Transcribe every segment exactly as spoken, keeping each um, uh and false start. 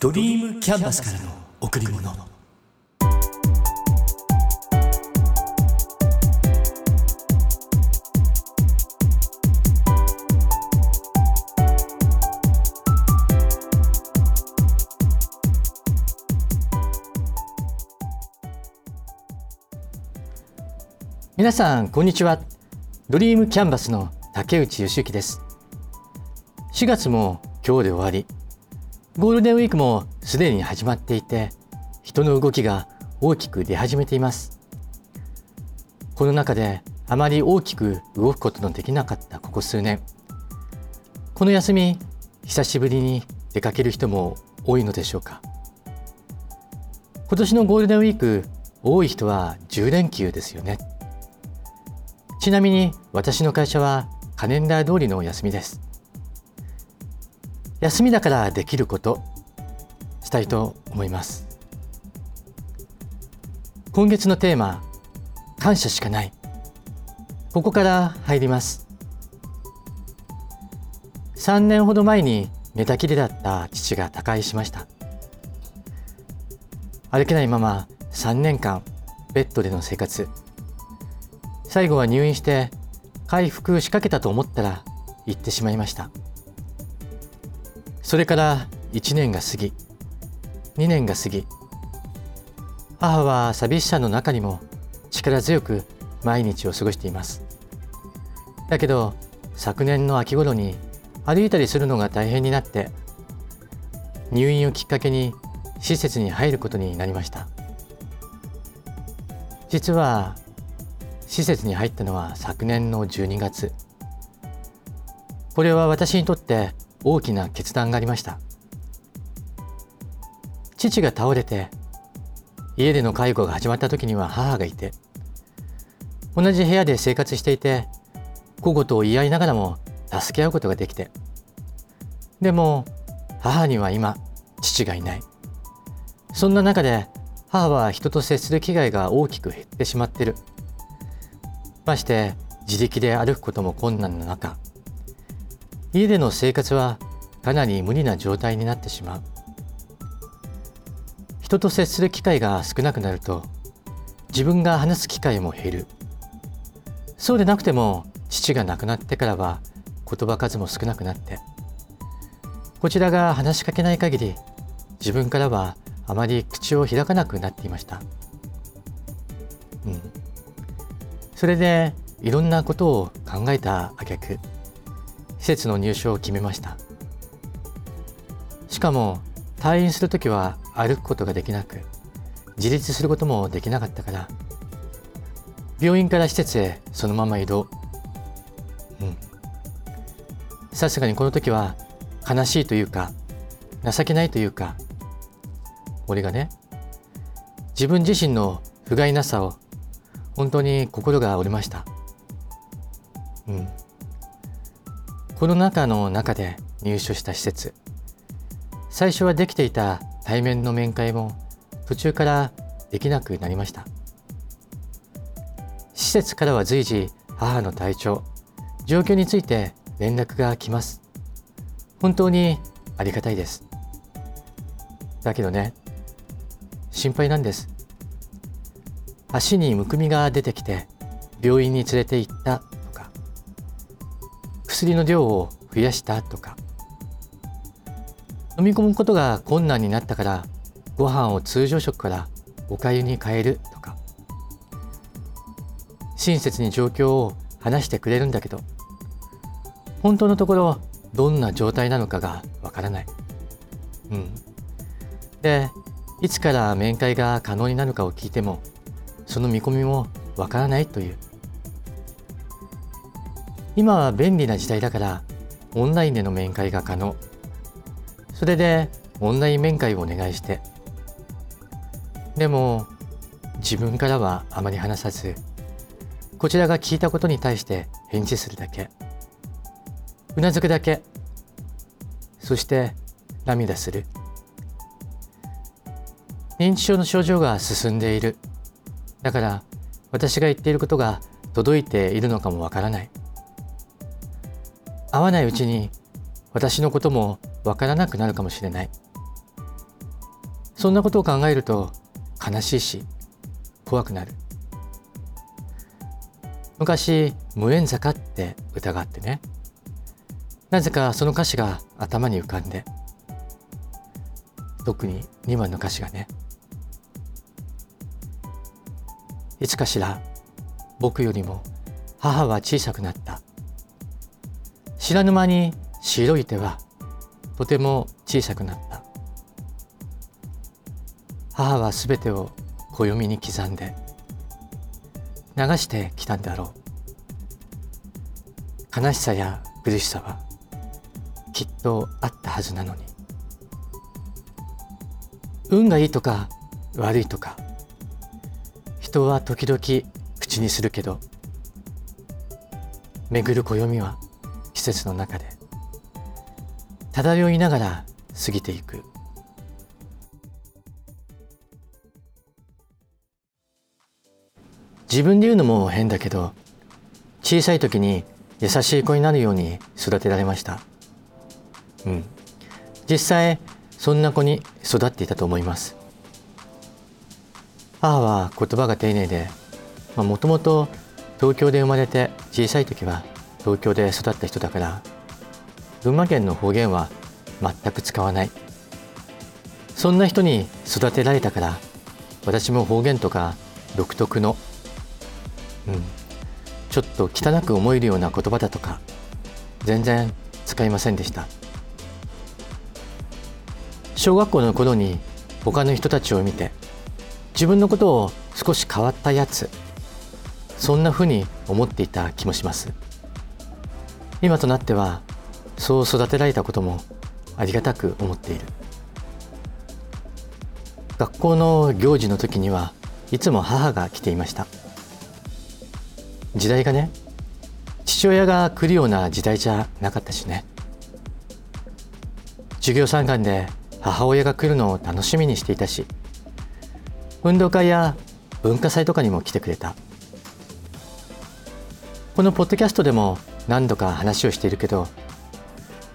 ドリームキャンバスからの贈り物。皆さんこんにちは。ドリームキャンバスの竹内義之です。しがつも今日で終わり、ゴールデンウィークもすでに始まっていて、人の動きが大きく出始めています。この中であまり大きく動くことのできなかったここ数年、この休み久しぶりに出かける人も多いのでしょうか。今年のゴールデンウィーク、多い人はじゅうれんきゅうですよね。ちなみに私の会社はカレンダー通りのお休みです。休みだからできることしたいと思います。今月のテーマ、感謝しかない、ここから入ります。さんねんほど前に寝たきりだった父が他界しました。歩けないままさんねんかんベッドでの生活、最後は入院して回復しかけたと思ったら行ってしまいました。それからいちねんが過ぎ、にねんが過ぎ、母は寂しさの中にも力強く毎日を過ごしています。だけど昨年の秋頃に歩いたりするのが大変になって、入院をきっかけに施設に入ることになりました。実は施設に入ったのは昨年のじゅうにがつ。これは私にとって大きな決断がありました。父が倒れて家での介護が始まった時には母がいて、同じ部屋で生活していて、小言を言い合いながらも助け合うことができて、でも母には今父がいない。そんな中で母は人と接する機会が大きく減ってしまっている。まして自力で歩くことも困難な中、家での生活はかなり無理な状態になってしまう。人と接する機会が少なくなると、自分が話す機会も減る。そうでなくても父が亡くなってからは言葉数も少なくなって、こちらが話しかけない限り自分からはあまり口を開かなくなっていました、うん、それでいろんなことを考えた挙句、施設の入所を決めました。しかも退院するときは歩くことができなく、自立することもできなかったから、病院から施設へそのまま移動。うん。さすがにこの時は悲しいというか情けないというか、俺がね、自分自身の不甲斐なさを本当に心が折れました。うんコロナ禍の中で入所した施設、最初はできていた対面の面会も途中からできなくなりました。施設からは随時母の体調、状況について連絡が来ます。本当にありがたいです。だけどね、心配なんです。足にむくみが出てきて病院に連れて行ったとか、薬の量を増やしたとか、飲み込むことが困難になったからご飯を通常食からおかゆに変えるとか、親切に状況を話してくれるんだけど、本当のところどんな状態なのかがわからない。うん。で、いつから面会が可能になるかを聞いても、その見込みもわからないという。今は便利な時代だからオンラインでの面会が可能。それでオンライン面会をお願いして、でも自分からはあまり話さず、こちらが聞いたことに対して返事するだけ、うなずくだけ、そして涙する。認知症の症状が進んでいる。だから私が言っていることが届いているのかもわからない。会わないうちに私のこともわからなくなるかもしれない。そんなことを考えると悲しいし怖くなる。昔無縁坂って歌があってね、なぜかその歌詞が頭に浮かんで、特ににばんの歌詞がね、いつかしら僕よりも母は小さくなった、知らぬ間に白い手はとても小さくなった、母はすべてを暦に刻んで流してきたんだろう、悲しさや苦しさはきっとあったはずなのに、運がいいとか悪いとか人は時々口にするけど、巡る暦は季節の中で漂いながら過ぎていく。自分で言うのも変だけど、小さい時に優しい子になるように育てられました。うん、実際そんな子に育っていたと思います。母は言葉が丁寧で、もともと東京で生まれて小さい時は東京で育った人だから、群馬県の方言は全く使わない。そんな人に育てられたから、私も方言とか独特の、うん、ちょっと汚く思えるような言葉だとか、全然使いませんでした。小学校の頃に他の人たちを見て、自分のことを少し変わったやつ、そんなふうに思っていた気もします。今となってはそう育てられたこともありがたく思っている。学校の行事の時にはいつも母が来ていました。時代がね、父親が来るような時代じゃなかったしね。授業参観で母親が来るのを楽しみにしていたし、運動会や文化祭とかにも来てくれた。このポッドキャストでも何度か話をしているけど、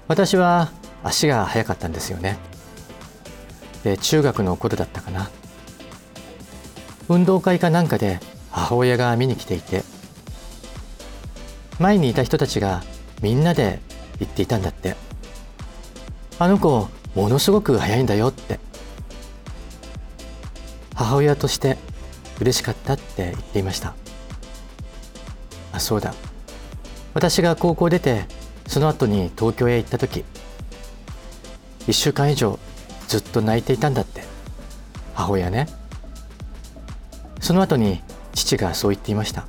私は足が速かったんですよね。で、中学の頃だったかな。運動会かなんかで母親が見に来ていて、前にいた人たちがみんなで言っていたんだって。あの子、ものすごく速いんだよって。母親として嬉しかったって言っていました。あ、そうだ。私が高校出て、その後に東京へ行った時、いっしゅうかん以上ずっと泣いていたんだって。母親ね。その後に父がそう言っていました。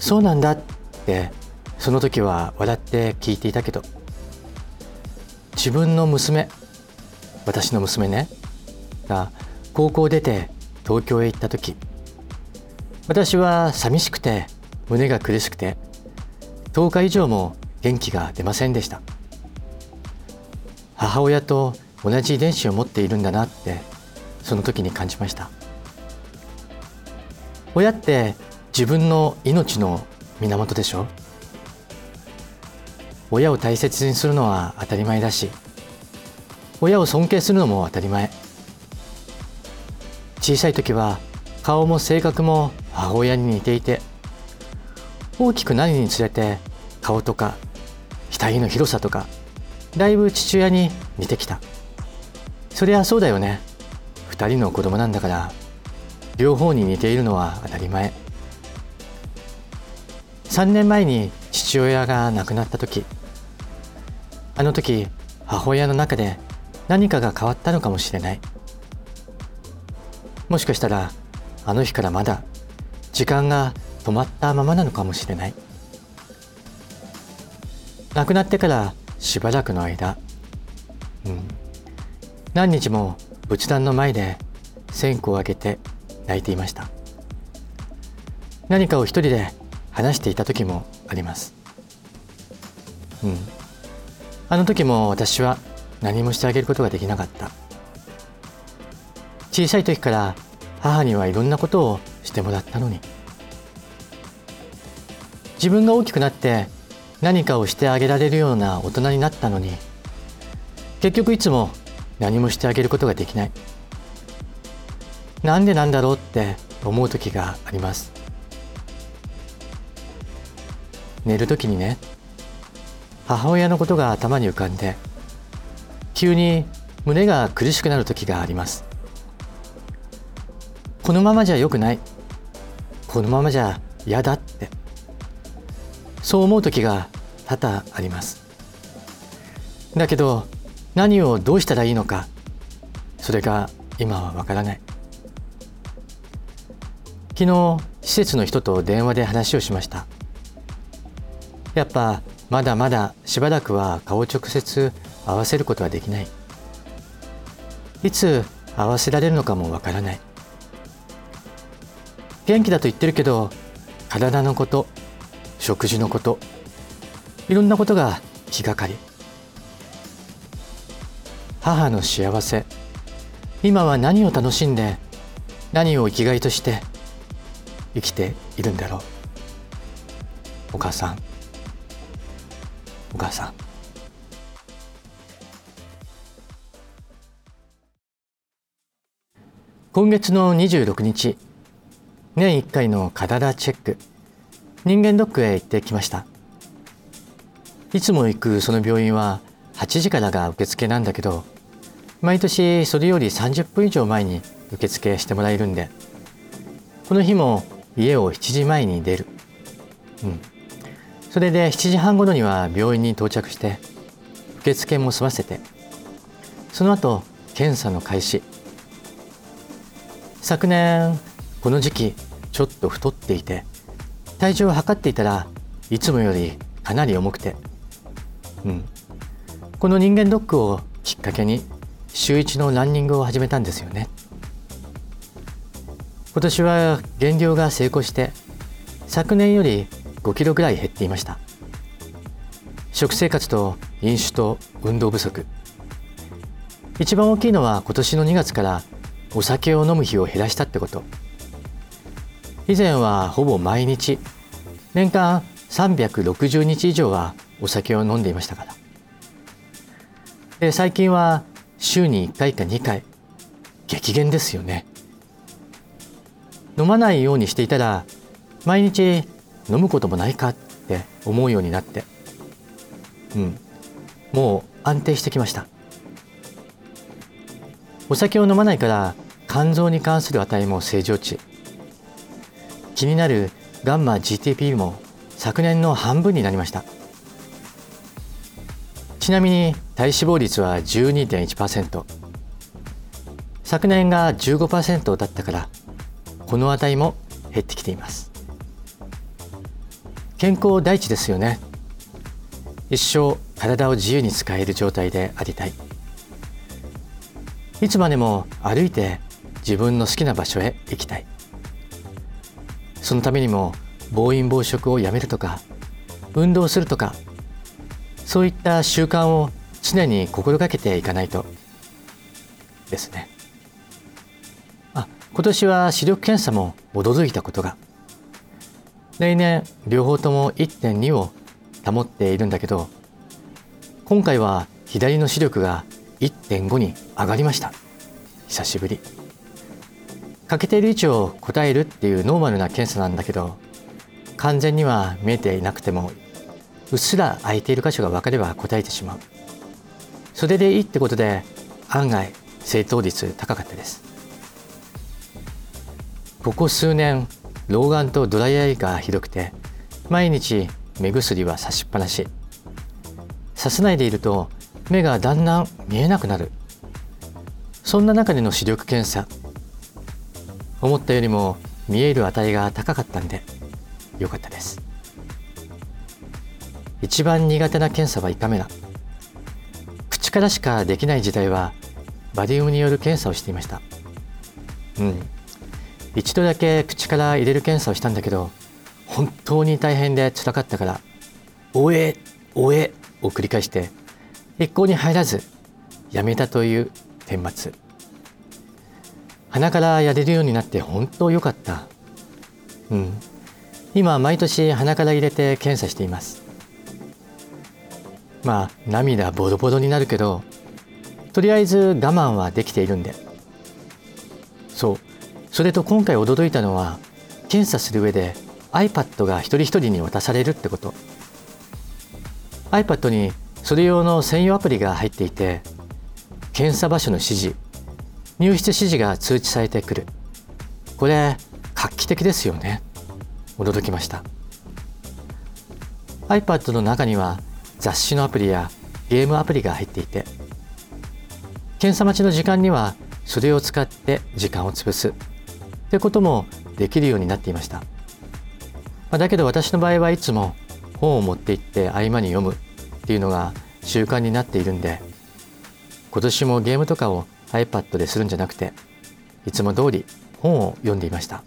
そうなんだってその時は笑って聞いていたけど、自分の娘、私の娘ね、が高校を出て東京へ行った時、私は寂しくて胸が苦しくてとおか以上も元気が出ませんでした。母親と同じ遺伝子を持っているんだなってその時に感じました。親って自分の命の源でしょ。親を大切にするのは当たり前だし、親を尊敬するのも当たり前。小さい時は顔も性格も母親に似ていて、大きくなるにつれて顔とか額の広さとかだいぶ父親に似てきた。そりゃそうだよね。二人の子供なんだから両方に似ているのは当たり前。さんねんまえに父親が亡くなった時、あの時母親の中で何かが変わったのかもしれない。もしかしたらあの日からまだ時間が止まったままなのかもしれない。亡くなってからしばらくの間、うん、何日も仏壇の前で線香をあげて泣いていました。何かを一人で話していた時もあります。うん。あの時も私は何もしてあげることができなかった。小さい時から母にはいろんなことをしてもらったのに、自分が大きくなって何かをしてあげられるような大人になったのに、結局いつも何もしてあげることができない。なんでなんだろうって思う時があります。寝る時にね、母親のことが頭に浮かんで急に胸が苦しくなる時があります。このままじゃ良くない、このままじゃ嫌だって、そう思う時が多々あります。だけど何をどうしたらいいのか、それが今はわからない。昨日施設の人と電話で話をしました。やっぱまだまだしばらくは顔を直接合わせることはできない。いつ合わせられるのかもわからない。元気だと言ってるけど、体のこと、食事のこと、いろんなことが気がかり。母の幸せ、今は何を楽しんで何を生きがいとして生きているんだろう。お母さん、お母さん。今月のにじゅうろくにち、年いっかいの体チェック、人間ドックへ行ってきました。いつも行くその病院ははちじからが受付なんだけど、毎年それよりさんじゅっぷん以上前に受付してもらえるんで、この日も家をしちじまえに出る。うん。それでしちじはん頃には病院に到着して受付も済ませて、その後検査の開始。昨年この時期ちょっと太っていて、体重を測っていたらいつもよりかなり重くて、うん、この人間ドックをきっかけに週一のランニングを始めたんですよね。今年は減量が成功して昨年よりごキロぐらい減っていました。食生活と飲酒と運動不足。一番大きいのは今年のにがつからお酒を飲む日を減らしたってこと。以前はほぼ毎日、年間さんびゃくろくじゅうにち以上はお酒を飲んでいましたから。で、最近は週にいっかいかにかい、激減ですよね。飲まないようにしていたら毎日飲むこともないかって思うようになって、うん、もう安定してきました。お酒を飲まないから肝臓に関する値も正常値。気になるガンマ ジーティーピー も昨年の半分になりました。ちなみに体脂肪率は じゅうにてんいちパーセント、 昨年が じゅうごパーセント だったからこの値も減ってきています。健康第一ですよね。一生体を自由に使える状態でありたい。いつまでも歩いて自分の好きな場所へ行きたい。そのためにも暴飲暴食をやめるとか運動するとか、そういった習慣を常に心がけていかないとですね。今年は視力検査も驚いたことが、例年両方とも いってんに を保っているんだけど、今回は左の視力が いってんご に上がりました。久しぶり。欠けている位置を答えるっていうノーマルな検査なんだけど、完全には見えていなくてもうっすら空いている箇所が分かれば答えてしまう。それでいいってことで案外正答率高かったです。ここ数年老眼とドライアイがひどくて毎日目薬はさしっぱなし。ささないでいると目がだんだん見えなくなる。そんな中での視力検査、思ったよりも見える値が高かったんでよかったです。一番苦手な検査は胃カメラ。口からしかできない時代はバリウムによる検査をしていました。うん、一度だけ口から入れる検査をしたんだけど、本当に大変で辛かったから、おえ、おえを繰り返して、一向に入らず、やめたという顛末。鼻からやれるようになって本当良かった。うん。今、毎年鼻から入れて検査しています。まあ、涙ボロボロになるけど、とりあえず我慢はできているんで。そう、それと今回驚いたのは、検査する上で iPad が一人一人に渡されるってこと。 iPad にそれ用の専用アプリが入っていて、検査場所の指示、入室指示が通知されてくる。これ画期的ですよね。驚きました。 iPad の中には雑誌のアプリやゲームアプリが入っていて、検査待ちの時間にはそれを使って時間を潰すってこともできるようになっていました。だけど私の場合はいつも本を持って行って合間に読むっていうのが習慣になっているんで、今年もゲームとかを iPad でするんじゃなくて、いつも通り本を読んでいました。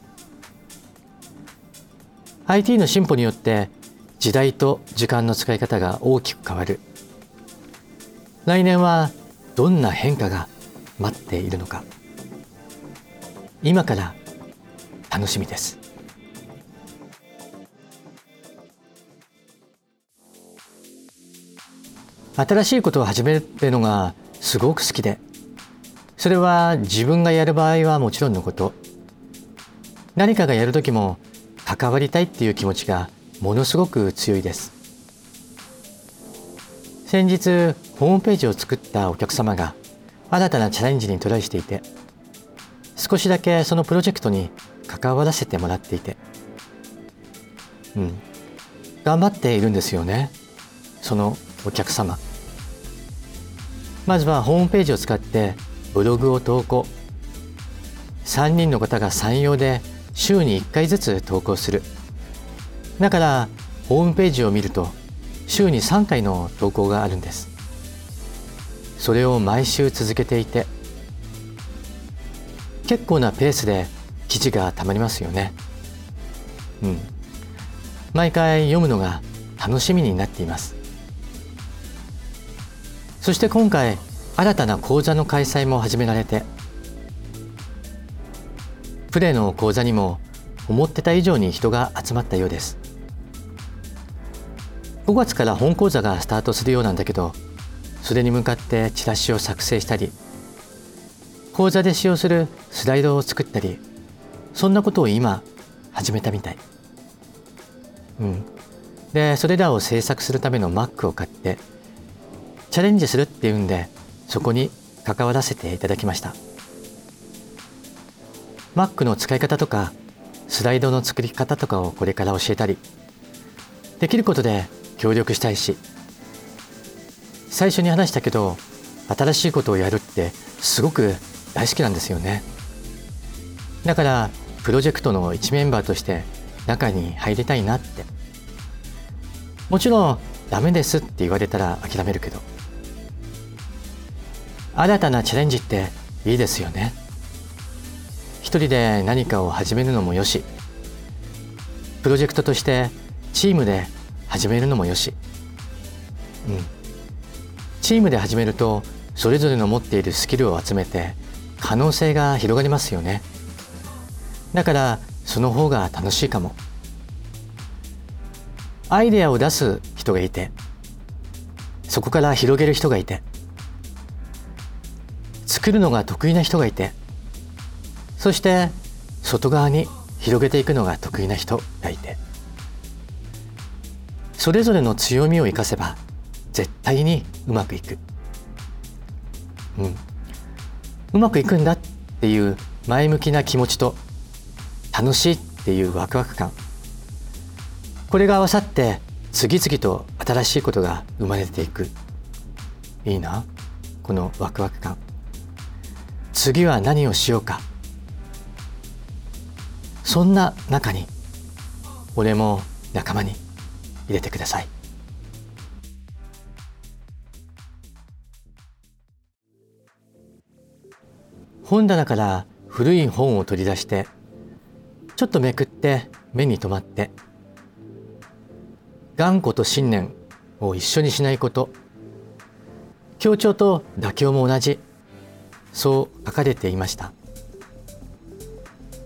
アイティー の進歩によって時代と時間の使い方が大きく変わる。来年はどんな変化が待っているのか、今から楽しみです。新しいことを始めるっていうのがすごく好きで、それは自分がやる場合はもちろんのこと、何かがやるときも関わりたいっていう気持ちがものすごく強いです。先日ホームページを作ったお客様が新たなチャレンジにトライしていて、少しだけそのプロジェクトに関わらせてもらっていて、うん、頑張っているんですよね、そのお客様。まずはホームページを使ってブログを投稿、さんにんの方がさん用で週にいっかいずつ投稿する。だからホームページを見ると週にさんかいの投稿があるんです。それを毎週続けていて、結構なペースで記事がたまりますよね。うん、毎回読むのが楽しみになっています。そして今回新たな講座の開催も始められて、プレの講座にも思ってた以上に人が集まったようです。ごがつから本講座がスタートするようなんだけど、それに向かってチラシを作成したり、講座で使用するスライドを作ったり、そんなことを今始めたみたい。うん、でそれらを制作するための Mac を買ってチャレンジするっていうんで、そこに関わらせていただきました。 Mac の使い方とかスライドの作り方とかをこれから教えたり、できることで協力したいし、最初に話したけど新しいことをやるってすごく大好きなんですよね。だからプロジェクトの一メンバーとして中に入りたいなって。もちろんダメですって言われたら諦めるけど、新たなチャレンジっていいですよね。一人で何かを始めるのもよし、プロジェクトとしてチームで始めるのもよし。うん、チームで始めるとそれぞれの持っているスキルを集めて可能性が広がりますよね。だからその方が楽しいかも。アイデアを出す人がいて、そこから広げる人がいて、作るのが得意な人がいて、そして外側に広げていくのが得意な人がいて、それぞれの強みを生かせば絶対にうまくいく。うん、うまくいくんだっていう前向きな気持ちと楽しいっていうワクワク感、これが合わさって次々と新しいことが生まれていく。いいな、このワクワク感。次は何をしようか。そんな中に俺も仲間に入れてください。本棚から古い本を取り出して、ちょっとめくって目に留まって、頑固と信念を一緒にしないこと、協調と妥協も同じ、そう書かれていました。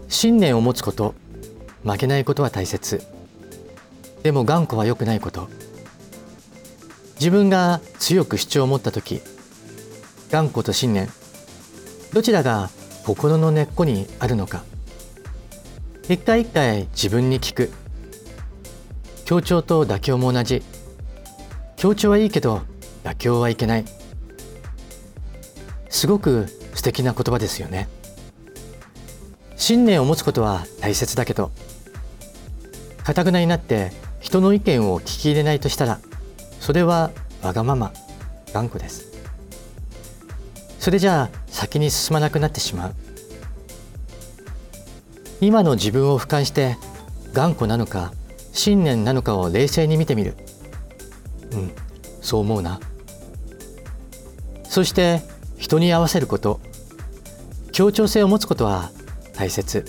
信念を持つこと、負けないことは大切、でも頑固は良くないこと。自分が強く主張を持ったとき、頑固と信念、どちらが心の根っこにあるのか、一回一回自分に聞く。協調と妥協も同じ。協調はいいけど妥協はいけない。すごく素敵な言葉ですよね。信念を持つことは大切だけど、頑なになって人の意見を聞き入れないとしたら、それはわがまま、頑固です。それじゃあ先に進まなくなってしまう。今の自分を俯瞰して、頑固なのか信念なのかを冷静に見てみる。うん、そう思うな。そして人に合わせること、協調性を持つことは大切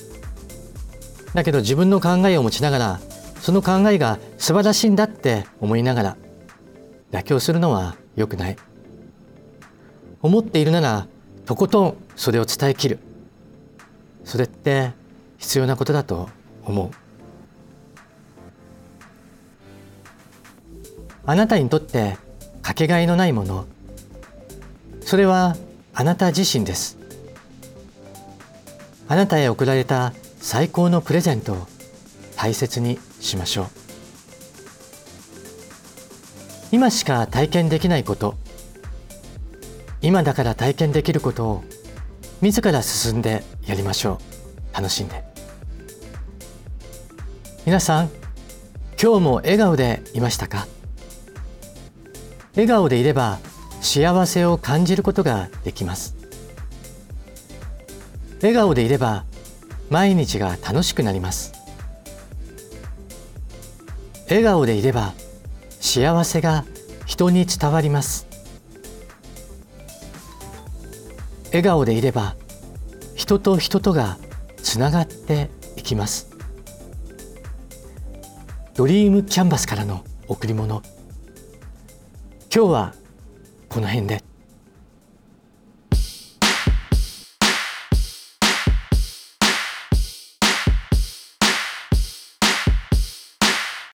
だけど、自分の考えを持ちながら、その考えが素晴らしいんだって思いながら妥協するのは良くない。思っているならとことんそれを伝えきる。それって必要なことだと思う。あなたにとってかけがえのないもの、それはあなた自身です。あなたへ贈られた最高のプレゼントを大切にしましょう。今しか体験できないこと、今だから体験できることを自ら進んでやりましょう。楽しんで。皆さん、今日も笑顔でいましたか？笑顔でいれば幸せを感じることができます。笑顔でいれば毎日が楽しくなります。笑顔でいれば幸せが人に伝わります。笑顔でいれば人と人とがつながっていきます。ドリームキャンバスからの贈り物、今日はこの辺で。